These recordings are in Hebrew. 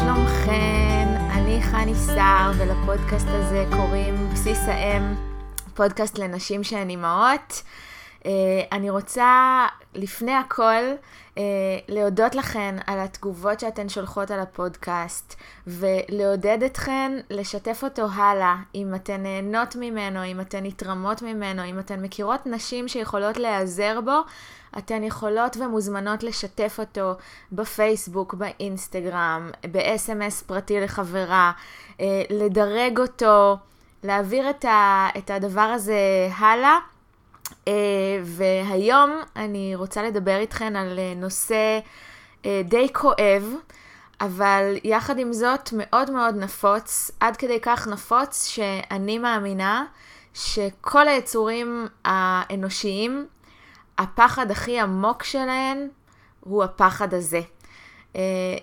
שלומכם, אני חני סער ולפודקאסט הזה קוראים בסיס האם, פודקאסט לנשים שהן אימהות. אני רוצה לפני הכל להודות לכן על התגובות שאתן שולחות על הפודקאסט ולעודד אתכן לשתף אותו הלאה, אם אתן נהנות ממנו, אם אתן נתרמות ממנו, אם אתן מכירות נשים שיכולות להיעזר בו, אתן יכולות ומוזמנות לשתף אותו בפייסבוק, באינסטגרם, ב-SMS פרטי לחברה, לדרג אותו, להעביר את הדבר הזה הלאה. והיום אני רוצה לדבר איתכן על נושא די כואב, אבל יחד עם זאת מאוד מאוד נפוץ, עד כדי כך נפוץ שאני מאמינה שכל היצורים האנושיים, הפחד הכי עמוק שלהן הוא הפחד הזה.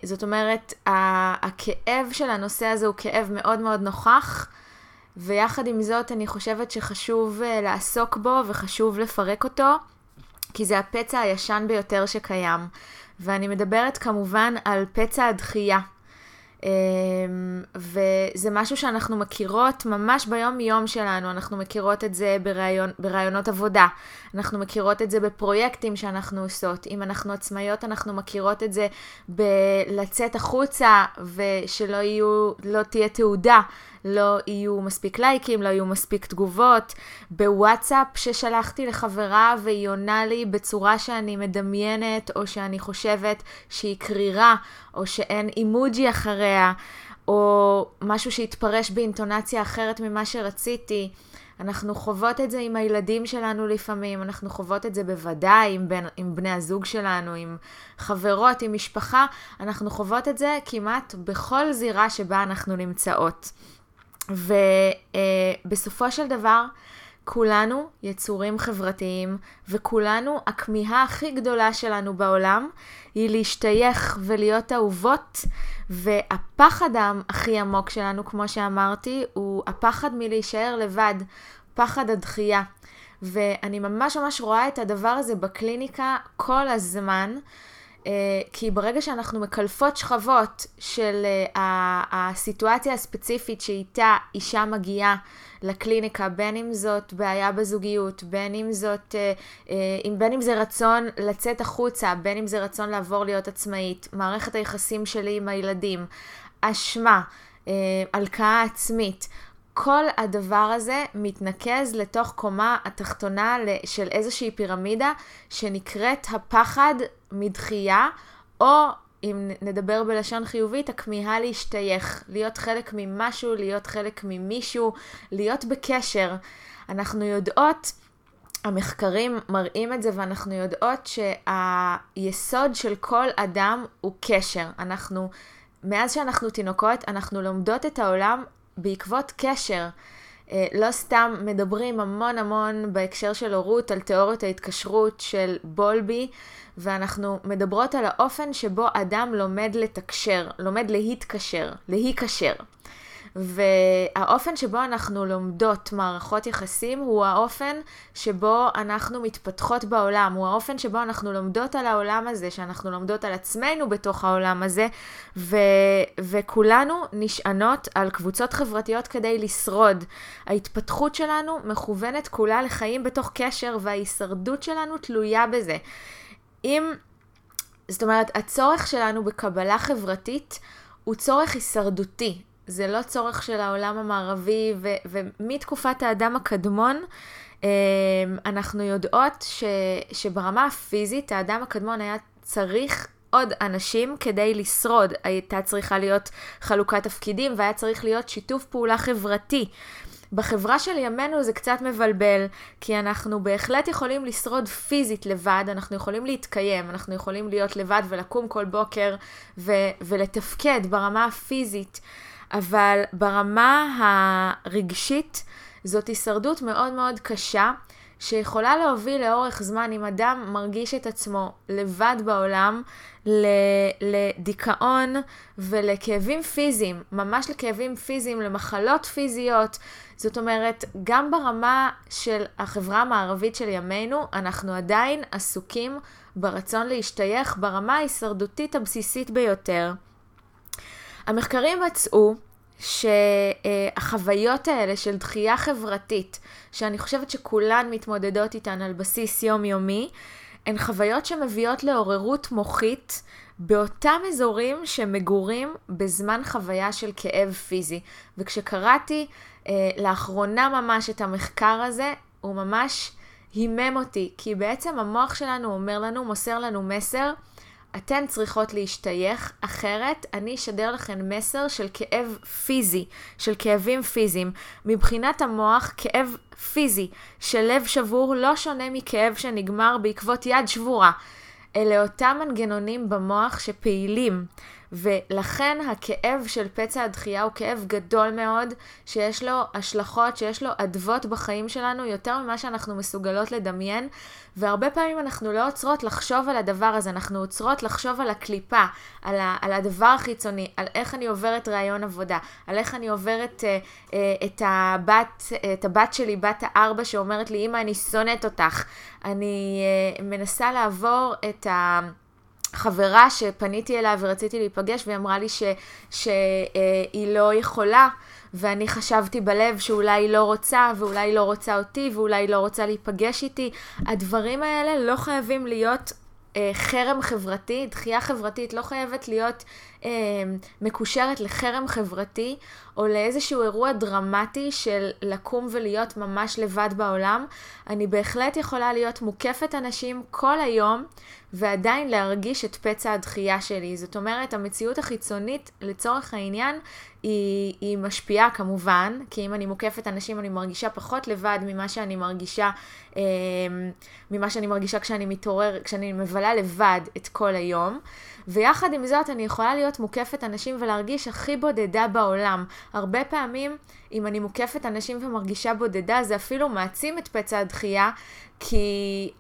זאת אומרת, הכאב של הנושא הזה הוא כאב מאוד מאוד נוכח, ויחד עם זאת אני חושבת שחשוב לעסוק בו וחשוב לפרק אותו, כי זה הפצע הישן ביותר שקיים. ואני מדברת כמובן על פצע הדחייה. וזה משהו שאנחנו מכירות ממש ביום יום שלנו, אנחנו מכירות את זה ברעיונות עבודה, אנחנו מכירות את זה בפרויקטים שאנחנו עושות, אם אנחנו עצמאיות אנחנו מכירות את זה בלצאת החוצה ושלא יהיו, לא תהיה תעודה, לא יהיו מספיק לייקים, לא יהיו מספיק תגובות, בוואטסאפ ששלחתי לחברה והיא עונה לי בצורה שאני מדמיינת או שאני חושבת שהיא קרירה או שאין אימוג'י אחריה או משהו שהתפרש באינטונציה אחרת ממה שרציתי. אנחנו חוות את זה עם הילדים שלנו לפעמים, אנחנו חוות את זה בוודאי עם בני הזוג שלנו, עם חברות, עם משפחה, אנחנו חוות את זה כמעט בכל זירה שבה אנחנו נמצאות. ובסופו של דבר כולנו יצורים חברתיים, וכולנו הכמיהה הכי גדולה שלנו בעולם היא להשתייך ולהיות אהובות, והפחד הכי עמוק שלנו, כמו שאמרתי, הוא הפחד מלהישאר לבד, פחד הדחייה. ואני ממש ממש רואה את הדבר הזה בקליניקה כל הזמן, כי ברגע שאנחנו מקלפות שכבות של הסיטואציה הספציפית שאיתה אישה מגיעה לקליניקה, בין אם זאת בעיה בזוגיות, בין אם זה רצון לצאת החוצה, בין אם זה רצון לעבור להיות עצמאית, מערכת היחסים שלי עם הילדים, אשמה, הלקאה עצמית, כל הדבר הזה מתנקז לתוך קומה התחתונה של איזושהי פירמידה שנקראת הפחד מדחייה, או אם נדבר בלשון חיובית, הכמיהה להשתייך, להיות חלק ממשהו, להיות חלק ממישהו, להיות בקשר. אנחנו יודעות, המחקרים מראים את זה, ואנחנו יודעות שהיסוד של כל אדם הוא קשר. אנחנו, מאז שאנחנו תינוקות, אנחנו לומדות את העולם בעקבות קשר. לא סתם מדברים המון המון בהקשר של הורות על תיאוריית ההתקשרות של בולבי, ואנחנו מדברות על האופן שבו אדם לומד לתקשר, לומד להיקשר. והאופן שבו אנחנו לומדות מערכות יחסים הוא האופן שבו אנחנו מתפתחות בעולם, הוא האופן שבו אנחנו לומדות על העולם הזה, שאנחנו לומדות על עצמנו בתוך העולם הזה, וכולנו נשענות על קבוצות חברתיות כדי לשרוד. ההתפתחות שלנו מכוונת כולה לחיים בתוך קשר, וההישרדות שלנו תלויה בזה. זאת אומרת, הצורך שלנו בקבלה חברתית הוא צורך הישרדותי. זה לא צורך של העולם המערבי, ומתקופת האדם הקדמון אנחנו יודעות שברמה הפיזית האדם הקדמון היה צריך עוד אנשים כדי לשרוד, הייתה צריכה להיות חלוקת תפקידים והיה צריך להיות שיתוף פעולה חברתי. בחברה של ימינו זה קצת מבלבל, כי אנחנו בהחלט יכולים לשרוד פיזית לבד, אנחנו יכולים להתקיים, אנחנו יכולים להיות לבד ולקום כל בוקר ולתפקד ברמה הפיזית, אבל ברמה הרגשית זאת הישרדות מאוד מאוד קשה, שיכולה להוביל לאורך זמן, אם אדם מרגיש את עצמו לבד בעולם, לדיכאון ולכאבים פיזיים, ממש לכאבים פיזיים, למחלות פיזיות. זאת אומרת, גם ברמה של החברה המערבית של ימינו, אנחנו עדיין עסוקים ברצון להשתייך ברמה ההישרדותית הבסיסית ביותר. המחקרים מצאו שהחוויות האלה של דחייה חברתית, שאני חושבת שכולן מתמודדות איתן על בסיס יומיומי, הן חוויות שמביאות לעוררות מוחית באותם אזורים שמגורים בזמן חוויה של כאב פיזי. וכשקראתי לאחרונה ממש את המחקר הזה, הוא ממש הימם אותי, כי בעצם המוח שלנו אומר לנו, מוסר לנו מסר, אתן צריכות להשתייך, אחרת אני אשדר לכן מסר של כאב פיזי, של כאבים פיזיים. מבחינת המוח, כאב פיזי של לב שבור לא שונה מכאב שנגמר בעקבות יד שבורה. אלה אותם מנגנונים במוח שפעילים, ולכן הכאב של פצע הדחייה הוא כאב גדול מאוד, שיש לו השלכות, שיש לו עדוות בחיים שלנו יותר ממה שאנחנו מסוגלות לדמיין, והרבה פעמים אנחנו לא עוצרות לחשוב על הדבר הזה, אנחנו עוצרות לחשוב על הקליפה, על הדבר החיצוני, על איך אני עוברת רעיון עבודה, על איך אני עוברת את הבת שלי, בת הארבע שאומרת לי, אמא אני שונאת אותך, אני מנסה לעבור את ה... חברה שפניתי אליה ורציתי להיפגש והיא אמרה לי שהיא לא יכולה ואני חשבתי בלב שאולי היא לא רוצה ואולי היא לא רוצה אותי ואולי היא לא רוצה להיפגש איתי. הדברים האלה לא חייבים להיות חרם חברתי, דחייה חברתית לא חייבת להיות מקושרת לחרם חברתי או לאיזשהו אירוע דרמטי של לקום ולהיות ממש לבד בעולם. אני בהחלט יכולה להיות מוקפת אנשים כל היום ועדיין להרגיש את פצע הדחייה שלי. זאת אומרת, המציאות החיצונית לצורך העניין היא משפיעה כמובן, כי אם אני מוקפת אנשים אני מרגישה פחות לבד ממה שאני מרגישה כשאני מתעורר, כשאני מבלה לבד את כל היום. ויחד עם זאת אני יכולה להיות מוקפת אנשים ולהרגיש הכי בודדה בעולם. הרבה פעמים אם אני מוקפת אנשים ומרגישה בודדה זה אפילו מעצים את פצע הדחייה, כי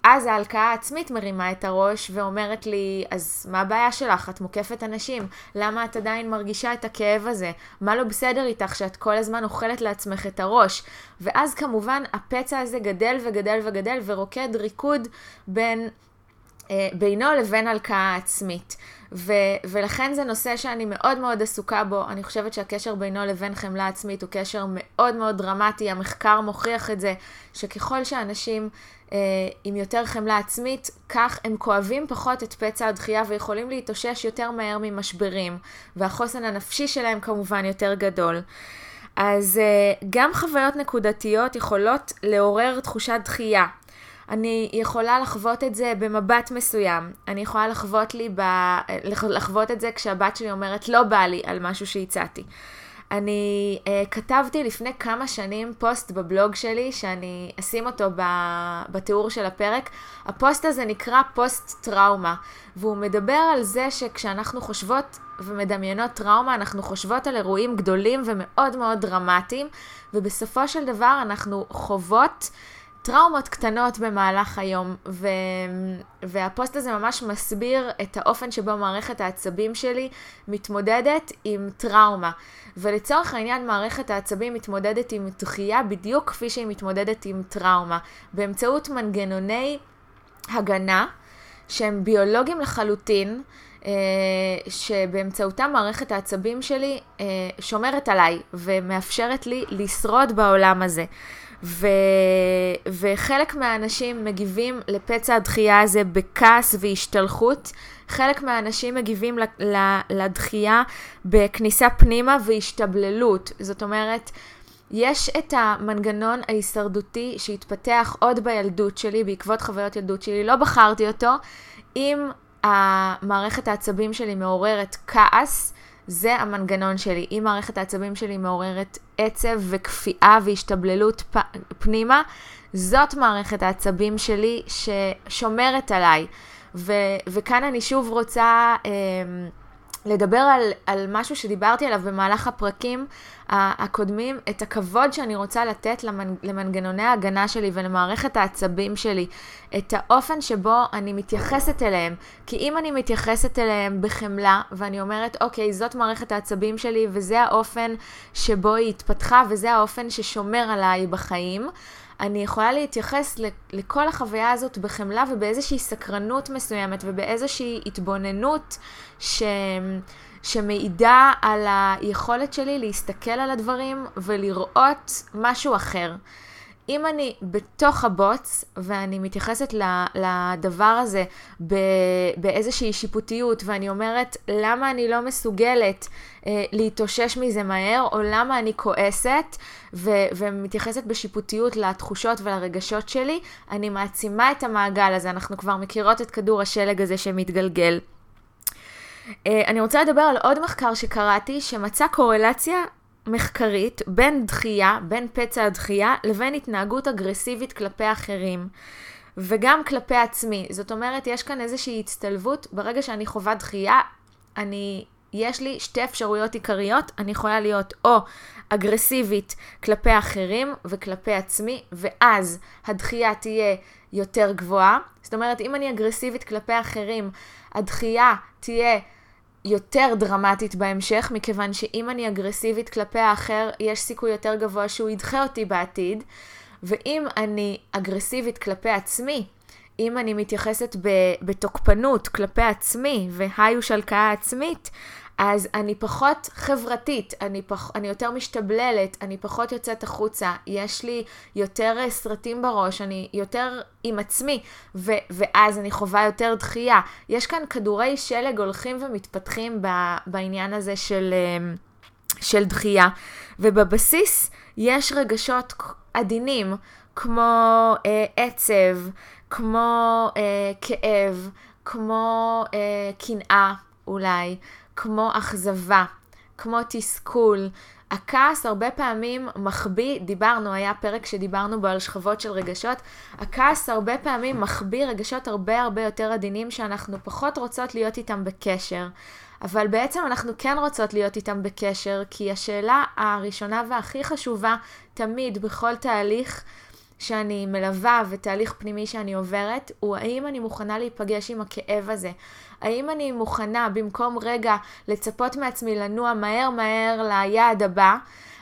אז ההלקאה העצמית מרימה את הראש ואומרת לי, אז מה הבעיה שלך? את מוקפת אנשים, למה את עדיין מרגישה את הכאב הזה? מה לא בסדר איתך שאת כל הזמן אוכלת לעצמך את הראש? ואז כמובן הפצע הזה גדל וגדל וגדל ורוקד ריקוד בינו לבין הלקאה עצמית. ולכן זה נושא שאני מאוד מאוד עסוקה בו. אני חושבת שהקשר בינו לבין חמלה עצמית הוא קשר מאוד מאוד דרמטי. המחקר מוכיח את זה, שככל שאנשים עם יותר חמלה עצמית, כך הם כואבים פחות את פצע הדחייה ויכולים להתאושש יותר מהר ממשברים, והחוסן הנפשי שלהם כמובן יותר גדול. אז גם חוויות נקודתיות יכולות לעורר תחושת דחייה. אני יכולה לחוות את זה במבט מסוים. אני יכולה לחוות את זה כשהבת שלי אומרת לא בא לי על משהו שהצעתי. אני כתבתי לפני כמה שנים פוסט בבלוג שלי שאני אשים אותו בתיאור של הפרק. הפוסט הזה נקרא פוסט טראומה, והוא מדבר על זה שכשאנחנו חושבות ומדמיינות טראומה אנחנו חושבות על אירועים גדולים ומאוד מאוד דרמטיים, ובסופו של דבר אנחנו חוות טראומות קטנות במהלך היום, והפוסט הזה ממש מסביר את האופן שבו מערכת העצבים שלי מתמודדת עם טראומה. ולצורך העניין מערכת העצבים מתמודדת עם דחייה בדיוק כפי שהיא מתמודדת עם טראומה, באמצעות מנגנוני הגנה שהם ביולוגיים לחלוטין, שבאמצעותה מערכת העצבים שלי שומרת עליי ומאפשרת לי לשרוד בעולם הזה. וחלק מהאנשים מגיבים לפצע הדחייה הזה בכעס והשתלחות, חלק מהאנשים מגיבים לדחייה בכניסה פנימה והשתבללות. זאת אומרת, יש את המנגנון ההישרדותי שהתפתח עוד בילדות שלי, בעקבות חוויות ילדות שלי, לא בחרתי אותו. אם המערכת העצבים שלי מעוררת כעס, זה המנגנון שלי. אם מערכת העצבים שלי מעוררת עצב וכפייה והשתבללות פנימה, זאת מערכת העצבים שלי ששומרת עליי. וכאן אני שוב רוצה לדבר על משהו שדיברתי עליו במהלך הפרקים הקודמים, את הכבוד שאני רוצה לתת למנגנוני ההגנה שלי ולמערכת העצבים שלי, את האופן שבו אני מתייחסת אליהם. כי אם אני מתייחסת אליהם בחמלה ואני אומרת, אוקיי, זאת מערכת העצבים שלי וזה האופן שבו היא התפתחה וזה האופן ששומר עליי בחיים, אני יכולה להתייחס לכל החוויה הזאת בחמלה ובאיזושהי סקרנות מסוימת ובאיזושהי התבוננות שמעידה על היכולת שלי להסתכל על הדברים ולראות משהו אחר. אם אני בתוך הבוץ ואני מתייחסת לדבר הזה באיזושהי שיפוטיות ואני אומרת למה אני לא מסוגלת להתאושש מזה מהר או למה אני כועסת ומתייחסת בשיפוטיות לתחושות ולרגשות שלי, אני מעצימה את המעגל הזה. אנחנו כבר מכירות את כדור השלג הזה שמתגלגל. אני רוצה לדבר על עוד מחקר שקראתי שמצא קורלציה מחקרית בין פצע הדחייה לבין התנהגות אגרסיבית כלפי אחרים וגם כלפי עצמי. זאת אומרת, יש כאן איזושהי הצטלבות. ברגע שאני חווה דחייה, יש לי שתי אפשרויות עיקריות. אני יכולה להיות או אגרסיבית כלפי אחרים וכלפי עצמי, ואז הדחייה תהיה יותר גבוהה. זאת אומרת, אם אני אגרסיבית כלפי אחרים, הדחייה תהיה יותר דרמטית בהמשך, מכיוון שאם אני אגרסיבית כלפי האחר, יש סיכוי יותר גבוה שהוא ידחה אותי בעתיד. ואם אני אגרסיבית כלפי עצמי, אם אני מתייחסת בתוקפנות כלפי עצמי, והיו שלקאה עצמית, אז אני פחות חברתית, אני יותר משתבללת, אני פחות יוצאת החוצה, יש לי יותר סרטים בראש, אני יותר עם עצמי, ואז אני חווה יותר דחייה. יש כאן כדורי שלג הולכים ומתפתחים בעניין הזה של דחייה. ובבסיס יש רגשות עדינים, כמו עצב, כמו כאב, כמו קנאה אולי, כמו אכזבה, כמו תסכול. הכעס הרבה פעמים מחביא, היה פרק שדיברנו בו על שכבות של רגשות, הכעס הרבה פעמים מחביא רגשות הרבה יותר עדינים שאנחנו פחות רוצות להיות איתם בקשר. אבל בעצם אנחנו כן רוצות להיות איתם בקשר, כי השאלה הראשונה והכי חשובה תמיד בכל תהליך שאני מלווה ותהליך פנימי שאני עוברת, הוא האם אני מוכנה להיפגש עם הכאב הזה. האם אני מוכנה במקום רגע לצפות מעצמי לנוע מהר ליעד הבא,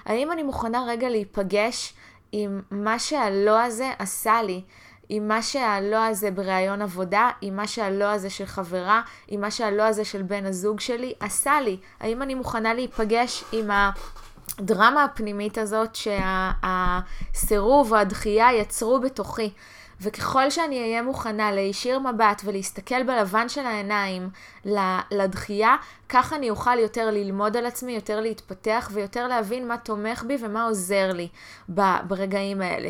האם אני מוכנה רגע להיפגש עם מה שהלא הזה עשה לי, עם מה שהלא הזה ברעיון עבודה, עם מה שהלא הזה של חברה, עם מה שהלא הזה של בן הזוג שלי עשה לי. האם אני מוכנה להיפגש עם הדרמה הפנימית הזאת שהסירוב או הדחייה יצרו בתוכי. וככל שאני אהיה מוכנה להישיר מבט ולהסתכל בלבן של העיניים לדחייה, כך אני אוכל יותר ללמוד על עצמי, יותר להתפתח ויותר להבין מה תומך בי ומה עוזר לי ברגעים האלה.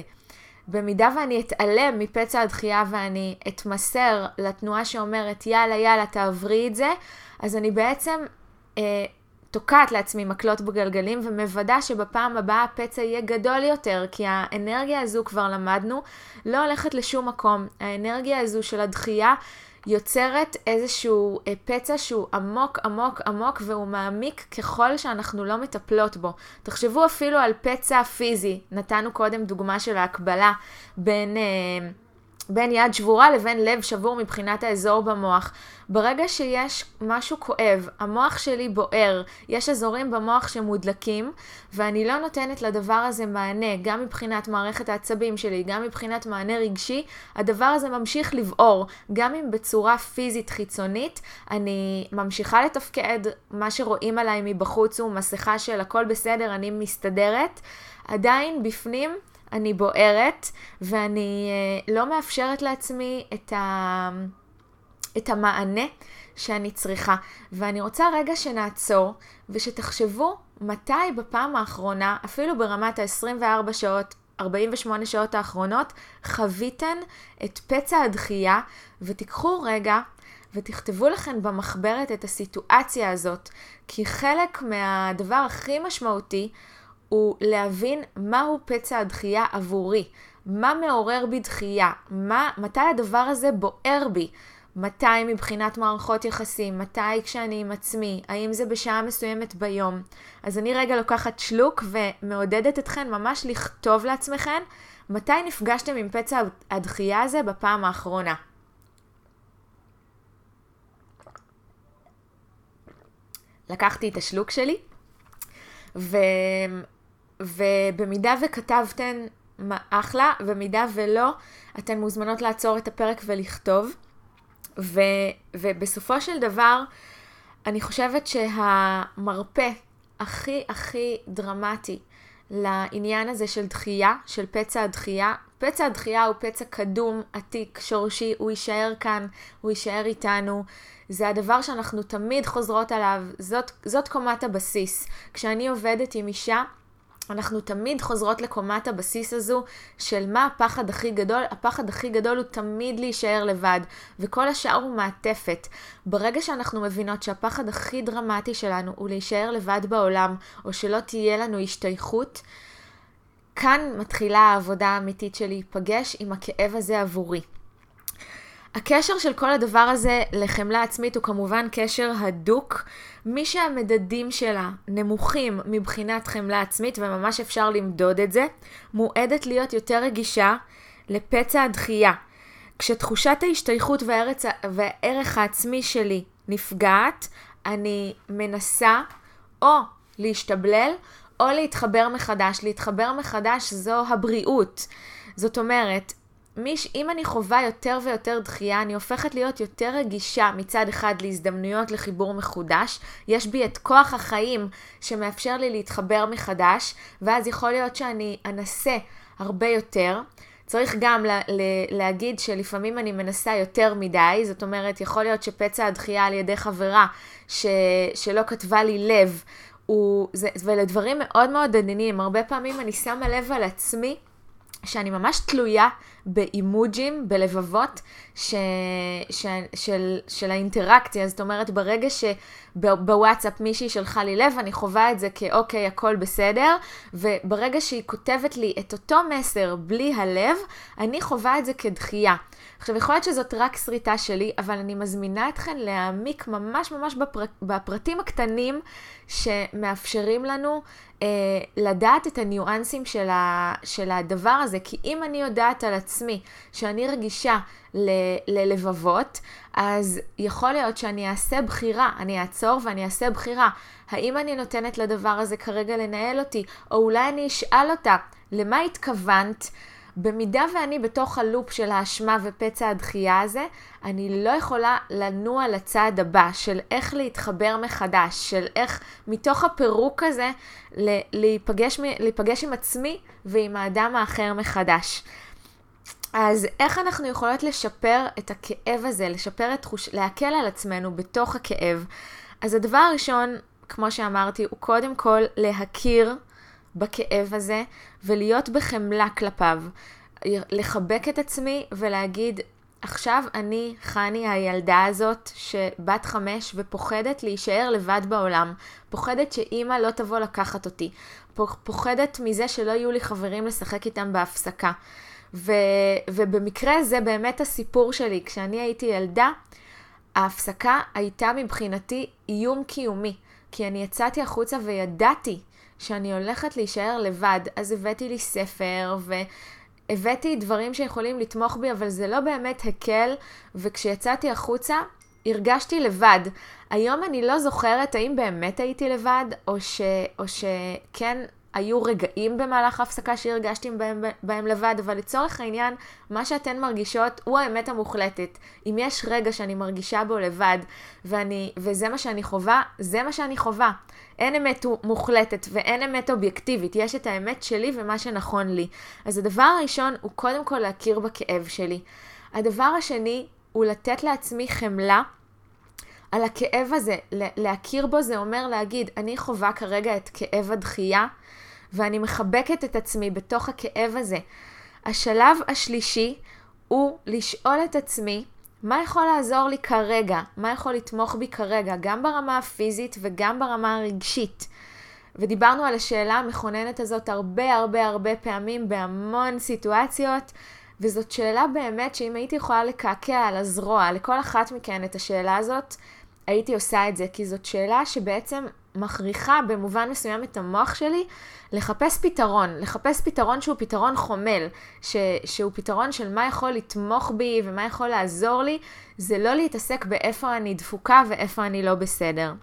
במידה ואני אתעלם מפצע הדחייה ואני אתמסר לתנועה שאומרת יאללה תעברי את זה, אז אני בעצם תוקעת לעצמי מקלות בגלגלים ומוודא שבפעם הבאה הפצע יהיה גדול יותר, כי האנרגיה הזו, כבר למדנו, לא הולכת לשום מקום. האנרגיה הזו של הדחייה יוצרת איזשהו פצע שהוא עמוק והוא מעמיק ככל שאנחנו לא מטפלות בו. תחשבו אפילו על פצע פיזי. נתנו קודם דוגמה של ההקבלה בין יד שבורה לבין לב שבור מבחינת האזור במוח. ברגע שיש משהו כואב, המוח שלי בוער, יש אזורים במוח שמודלקים, ואני לא נותנת לדבר הזה מענה, גם מבחינת מערכת העצבים שלי, גם מבחינת מענה רגשי, הדבר הזה ממשיך לבעור, גם אם בצורה פיזית חיצונית, אני ממשיכה לתפקד, מה שרואים עליי מבחוץ הוא מסכה של הכל בסדר, אני מסתדרת, עדיין בפנים אני בוערת, ואני לא מאפשרת לעצמי את המענה שאני צריכה. ואני רוצה רגע שנעצור, ושתחשבו מתי בפעם האחרונה, אפילו ברמת ה-24 שעות, 48 שעות האחרונות, חוויתן את פצע הדחייה, ותיקחו רגע, ותכתבו לכן במחברת את הסיטואציה הזאת, כי חלק מהדבר הכי משמעותי, הוא להבין מהו פצע הדחייה עבורי, מה מעורר בי דחייה, מתי הדבר הזה בוער בי, מתי מבחינת מערכות יחסים, מתי כשאני עם עצמי, האם זה בשעה מסוימת ביום. אז אני רגע לוקחת שלוק ומעודדת אתכן ממש לכתוב לעצמכן, מתי נפגשתם עם פצע הדחייה הזה בפעם האחרונה. לקחתי את השלוק שלי, ובמידה וכתבתן אחלה, במידה ולא, אתן מוזמנות לעצור את הפרק ולכתוב. ובסופו של דבר, אני חושבת שהמרפא הכי הכי דרמטי לעניין הזה של דחייה, של פצע הדחייה, פצע הדחייה הוא פצע קדום, עתיק, שורשי, הוא יישאר כאן, הוא יישאר איתנו. זה הדבר שאנחנו תמיד חוזרות עליו, זאת קומת הבסיס. כשאני עובדת עם אישה, אנחנו תמיד חוזרות לקומת הבסיס הזו של מה הפחד הכי גדול. הפחד הכי גדול הוא תמיד להישאר לבד, וכל השאר הוא מעטפת. ברגע שאנחנו מבינות שהפחד הכי דרמטי שלנו הוא להישאר לבד בעולם, או שלא תהיה לנו השתייכות, כאן מתחילה העבודה האמיתית שלי להיפגש עם הכאב הזה עבורי. הקשר של כל הדבר הזה לחמלה עצמית הוא כמובן קשר הדוק. מי שהמדדים שלה נמוכים מבחינת חמלה עצמית, וממש אפשר למדוד את זה, מועדת להיות יותר רגישה לפצע הדחייה. כשתחושת ההשתייכות והערך העצמי שלי נפגעת, אני מנסה או להשתבלל או להתחבר מחדש. להתחבר מחדש זו הבריאות. זאת אומרת, אם אני חובה יותר ויותר דחייה, אני הופכת להיות יותר רגישה מצד אחד להזדמנויות לחיבור מחודש. יש בי את כוח החיים שמאפשר לי להתחבר מחדש, ואז יכול להיות שאני אנסה הרבה יותר. צריך גם להגיד שלפעמים אני מנסה יותר מדי, זאת אומרת, יכול להיות שפצע הדחייה על ידי חברה שלא כתבה לי לב, ולדברים מאוד מאוד עדינים. הרבה פעמים אני שמה לב על עצמי, שאני ממש תלויה באימוג'ים, בלבבות של האינטראקציה. זאת אומרת, ברגע שבוואטסאפ מישהי שלחה לי לב, אני חווה את זה כאוקיי, הכל בסדר, וברגע שהיא כותבת לי את אותו מסר בלי הלב, אני חווה את זה כדחייה. עכשיו, יכול להיות שזאת רק שריטה שלי, אבל אני מזמינה אתכן להעמיק ממש ממש בפרטים הקטנים שמאפשרים לנו לדעת את הניואנסים של הדבר הזה. כי אם אני יודעת על עצמי שאני רגישה ללבבות, אז יכול להיות שאני אעשה בחירה, אני אעצור ואני אעשה בחירה. האם אני נותנת לדבר הזה כרגע לנהל אותי, או אולי אני אשאל אותה, למה התכוונת? במידה ואני בתוך הלופ של האשמה ופצע הדחייה הזה, אני לא יכולה לנוע לצעד הבא של איך להתחבר מחדש, של איך מתוך הפירוק הזה להיפגש עם עצמי ועם האדם האחר מחדש. אז איך אנחנו יכולות לשפר את הכאב הזה, להקל על עצמנו בתוך הכאב? אז הדבר הראשון, כמו שאמרתי, הוא קודם כל להכיר בכאב הזה ולהיות בחמלה כלפיו, לחבק את עצמי ולהגיד, עכשיו אני חני הילדה הזאת שבת 5 ופוחדת להישאר לבד בעולם, פוחדת שאמא לא תבוא לקחת אותי, פוחדת מזה שלא יהיו לי חברים לשחק איתם בהפסקה. ובמקרה זה באמת הסיפור שלי. כשאני הייתי ילדה, ההפסקה הייתה מבחינתי איום קיומי, כי אני יצאתי החוצה וידעתי שאני הולכת להישאר לבד. אז הבאתי לי ספר והבאתי דברים שיכולים לתמוך בי, אבל זה לא באמת הקל, וכשיצאתי החוצה הרגשתי לבד. היום אני לא זוכרת האם באמת הייתי לבד, או שכן היו רגעים במהלך ההפסקה שהרגשתי בהם לבד, אבל לצורך העניין, מה שאתן מרגישות הוא האמת המוחלטת. אם יש רגע שאני מרגישה בו לבד, וזה מה שאני חובה, זה מה שאני חובה. אין אמת מוחלטת ואין אמת אובייקטיבית, יש את האמת שלי ומה שנכון לי. אז הדבר הראשון הוא קודם כל להכיר בכאב שלי. הדבר השני הוא לתת לעצמי חמלה על הכאב הזה. להכיר בו זה אומר להגיד, אני חובה כרגע את כאב הדחייה, ואני מחבקת את עצמי בתוך הכאב הזה. השלב השלישי הוא לשאול את עצמי, מה יכול לעזור לי כרגע? מה יכול לתמוך בי כרגע? גם ברמה הפיזית וגם ברמה הרגשית. ודיברנו על השאלה המכוננת הזאת הרבה הרבה הרבה פעמים בהמון סיטואציות, וזאת שאלה באמת שאם הייתי יכולה לקעקע על הזרוע, לכל אחת מכן את השאלה הזאת, הייתי עושה את זה, כי זאת שאלה שבעצם מכריחה במובן מסוים את המוח שלי לחפש פתרון, לחפש פתרון שהוא פתרון חומל, שהוא פתרון של מה יכול לתמוך בי ומה יכול לעזור לי. זה לא להתעסק באיפה אני דפוקה ואיפה אני לא בסדר.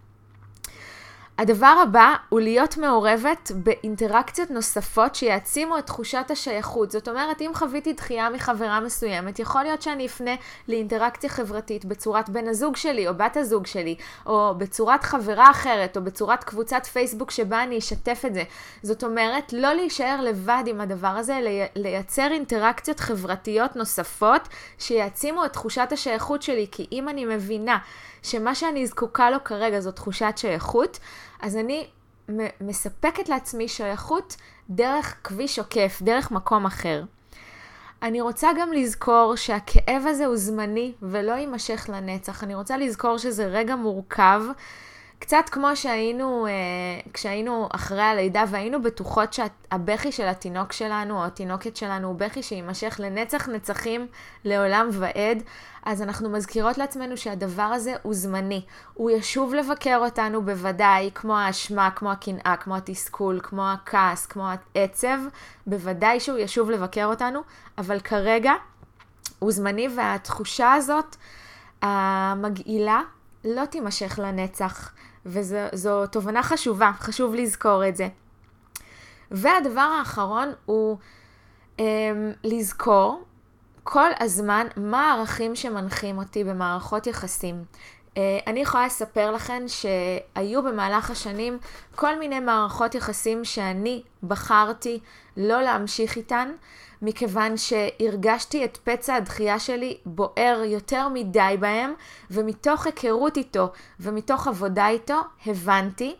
הדבר הבא הוא להיות מעורבת באינטראקציות נוספות שיעצימו את תחושת השייכות. זאת אומרת, אם חוויתי דחייה מחברה מסוימת, יכול להיות שאני אפנה לאינטראקציה חברתית בצורת בן הזוג שלי או בת הזוג שלי, או בצורת חברה אחרת, או בצורת קבוצת פייסבוק שבה אני אשתף את זה. זאת אומרת, לא להישאר לבד עם הדבר הזה, לייצר אינטראקציות חברתיות נוספות שיעצימו את תחושת השייכות שלי, כי אם אני מבינה שמה שאני זקוקה לו כרגע זו תחושת שייכות, אז אני מספקת לעצמי שייכות דרך כביש עוקף, דרך מקום אחר. אני רוצה גם לזכור שהכאב הזה הוא זמני ולא יימשך לנצח. אני רוצה לזכור שזה רגע מורכב, קצת כמו שהיינו, כשהיינו אחרי הלידה והיינו בטוחות שהבכי של התינוק שלנו או התינוקת שלנו הוא בכי שימשך לנצח נצחים לעולם ועד, אז אנחנו מזכירות לעצמנו שהדבר הזה הוא זמני. הוא ישוב לבקר אותנו בוודאי, כמו האשמה, כמו הקנאה, כמו התסכול, כמו הכעס, כמו העצב, בוודאי שהוא ישוב לבקר אותנו, אבל כרגע הוא זמני והתחושה הזאת המגעילה לא תימשך לנצח, וזו תובנה חשובה, חשוב לזכור את זה. והדבר האחרון הוא לזכור כל הזמן מה הערכים שמנחים אותי במערכות יחסים. אני יכולה לספר לכם שהיו במהלך השנים כל מיני מערכות יחסים שאני בחרתי לא להמשיך איתן, מכיוון שהרגשתי את פצע הדחייה שלי בוער יותר מדי בהם, ומתוך היכרות איתו ומתוך עבודה איתו הבנתי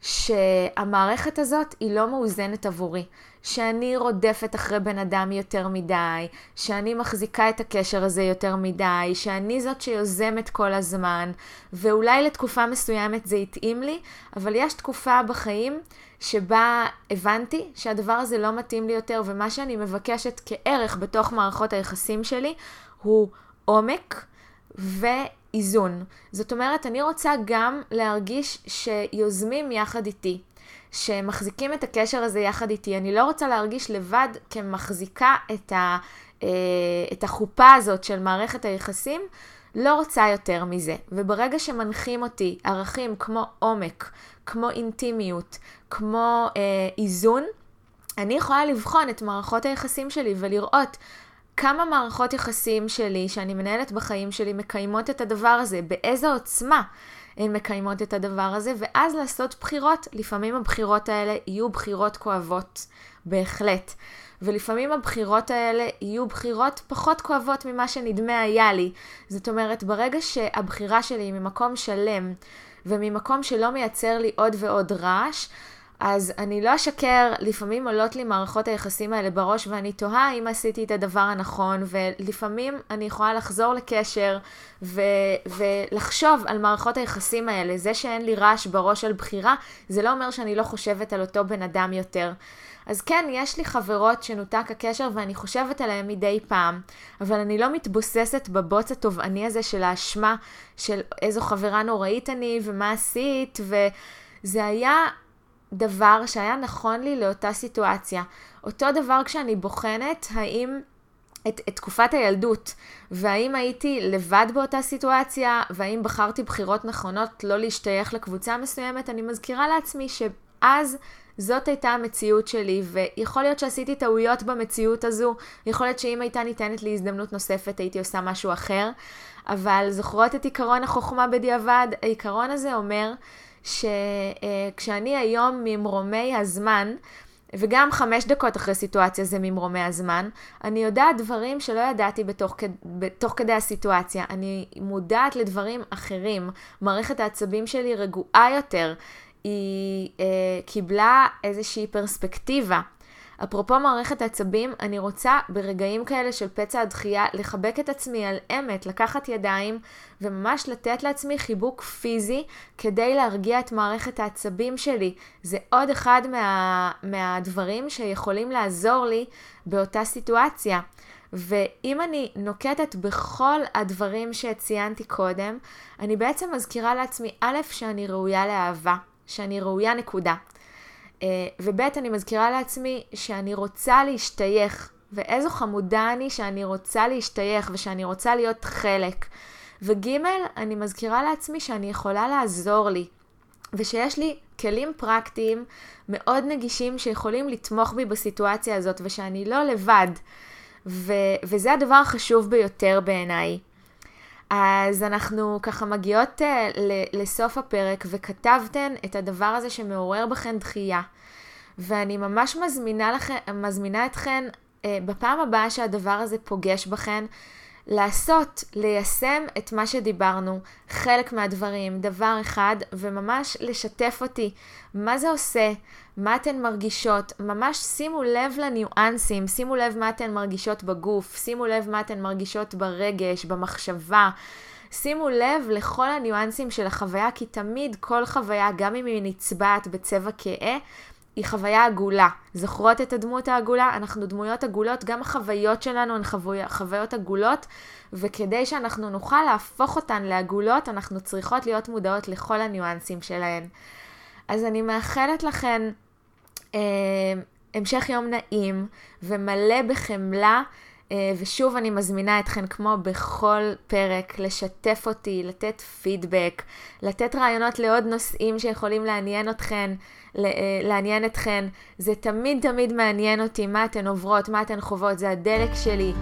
שהמערכת הזאת היא לא מאוזנת עבורי, שאני רודפת אחרי בן אדם יותר מדי, שאני מחזיקה את הקשר הזה יותר מדי, שאני זאת שיוזמת כל הזמן, ואולי לתקופה מסוימת זה יתאים לי, אבל יש תקופה בחיים שבה הבנתי שהדבר הזה לא מתאים לי יותר, ומה שאני מבקשת כערך בתוך מערכות היחסים שלי הוא עומק ואיזון. זאת אומרת, אני רוצה גם להרגיש שיוזמים יחד איתי, שמחזיקים את הקשר הזה יחד איתי. אני לא רוצה להרגיש לבד כמחזיקה את החופה הזאת של מערכת היחסים, לא רוצה יותר מזה. וברגע שמנחים אותי ערכים כמו עומק, כמו אינטימיות, כמו איזון, אני יכולה לבחון את מערכות היחסים שלי ולראות כמה מערכות יחסים שלי שאני מנהלת בחיים שלי מקיימות את הדבר הזה, באיזו עוצמה הן מקיימות את הדבר הזה, ואז לעשות בחירות. לפעמים הבחירות האלה יהיו בחירות כואבות, בהחלט. ולפעמים הבחירות האלה יהיו בחירות פחות כואבות ממה שנדמה היה לי. זאת אומרת, ברגע שהבחירה שלי היא ממקום שלם, וממקום שלא מייצר לי עוד ועוד רעש, אז אני לא אשקר, לפעמים עולות לי מערכות היחסים האלה בראש ואני תוהה אם עשיתי את הדבר הנכון, ולפעמים אני יכולה לחזור לקשר ולחשוב על מערכות היחסים האלה. זה שאין לי רעש בראש על בחירה, זה לא אומר שאני לא חושבת על אותו בן אדם יותר. אז כן, יש לי חברות שנותק הקשר ואני חושבת עליהן מדי פעם, אבל אני לא מתבוססת בבוץ התובעני הזה של האשמה, של איזו חברה נוראית אני ומה עשית, וזה היה דבר שהיה נכון לי לאותה סיטואציה. אותו דבר כשאני בוחנת האם את תקופת הילדות, והאם הייתי לבד באותה סיטואציה, והאם בחרתי בחירות נכונות לא להשתייך לקבוצה מסוימת, אני מזכירה לעצמי שאז זאת הייתה המציאות שלי, ויכול להיות שעשיתי טעויות במציאות הזו, יכול להיות שאם הייתה ניתנת לי הזדמנות נוספת הייתי עושה משהו אחר, אבל זוכרות את עיקרון החוכמה בדיעבד? העיקרון הזה אומר שכשאני היום ממרומי הזמן, וגם 5 דקות אחרי סיטואציה זה ממרומי הזמן, אני יודעת דברים שלא ידעתי בתוך כדי הסיטואציה. אני מודעת לדברים אחרים. מערכת העצבים שלי רגועה יותר. היא קיבלה איזושהי פרספקטיבה. אפרופו מערכת העצבים, אני רוצה ברגעים כאלה של פצע הדחייה לחבק את עצמי על אמת, לקחת ידיים וממש לתת לעצמי חיבוק פיזי כדי להרגיע את מערכת העצבים שלי. זה עוד אחד מהדברים שיכולים לעזור לי באותה סיטואציה. ואם אני נוקטת בכל הדברים שציינתי קודם, אני בעצם מזכירה לעצמי א', שאני ראויה לאהבה, שאני ראויה נקודה. ובית אני מזכירה לעצמי שאני רוצה להשתייך, ואיזו חמודה אני שאני רוצה להשתייך ושאני רוצה להיות חלק. וג' אני מזכירה לעצמי שאני יכולה לעזור לי, ושיש לי כלים פרקטיים מאוד נגישים שיכולים לתמוך בי בסיטואציה הזאת, ושאני לא לבד. וזה הדבר החשוב ביותר בעיניי. אז אנחנו ככה מגיעות לסוף הפרק, וכתבתן את הדבר הזה שמעורר בכן דחייה. ואני ממש מזמינה אתכן בפעם הבאה שהדבר הזה פוגש בכן, לעשות, ליישם את מה שדיברנו, חלק מהדברים, דבר אחד, וממש לשתף אותי, מה זה עושה, מה אתן מרגישות, ממש שימו לב לניואנסים, שימו לב מה אתן מרגישות בגוף, שימו לב מה אתן מרגישות ברגש, במחשבה, שימו לב לכל הניואנסים של החוויה, כי תמיד כל חוויה, גם אם היא נצבעת בצבע כהה, היא חוויה עגולה. זוכרות את הדמות העגולה? אנחנו דמויות עגולות, גם החוויות שלנו הן חוויות עגולות, וכדי שאנחנו נוכל להפוך אותן לעגולות, אנחנו צריכות להיות מודעות לכל הניואנסים שלהן. אז אני מאחלת לכן המשך יום נעים ומלא בחמלה, ושוב אני מזמינה אתכן כמו בכל פרק לשתף אותי, לתת פידבק, לתת רעיונות לעוד נושאים שיכולים לעניין אתכן. זה תמיד מעניין אותי מה אתן עוברות, מה אתן חוות, זה הדלק שלי,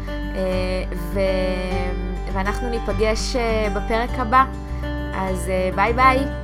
ואנחנו ניפגש בפרק הבא. אז ביי ביי.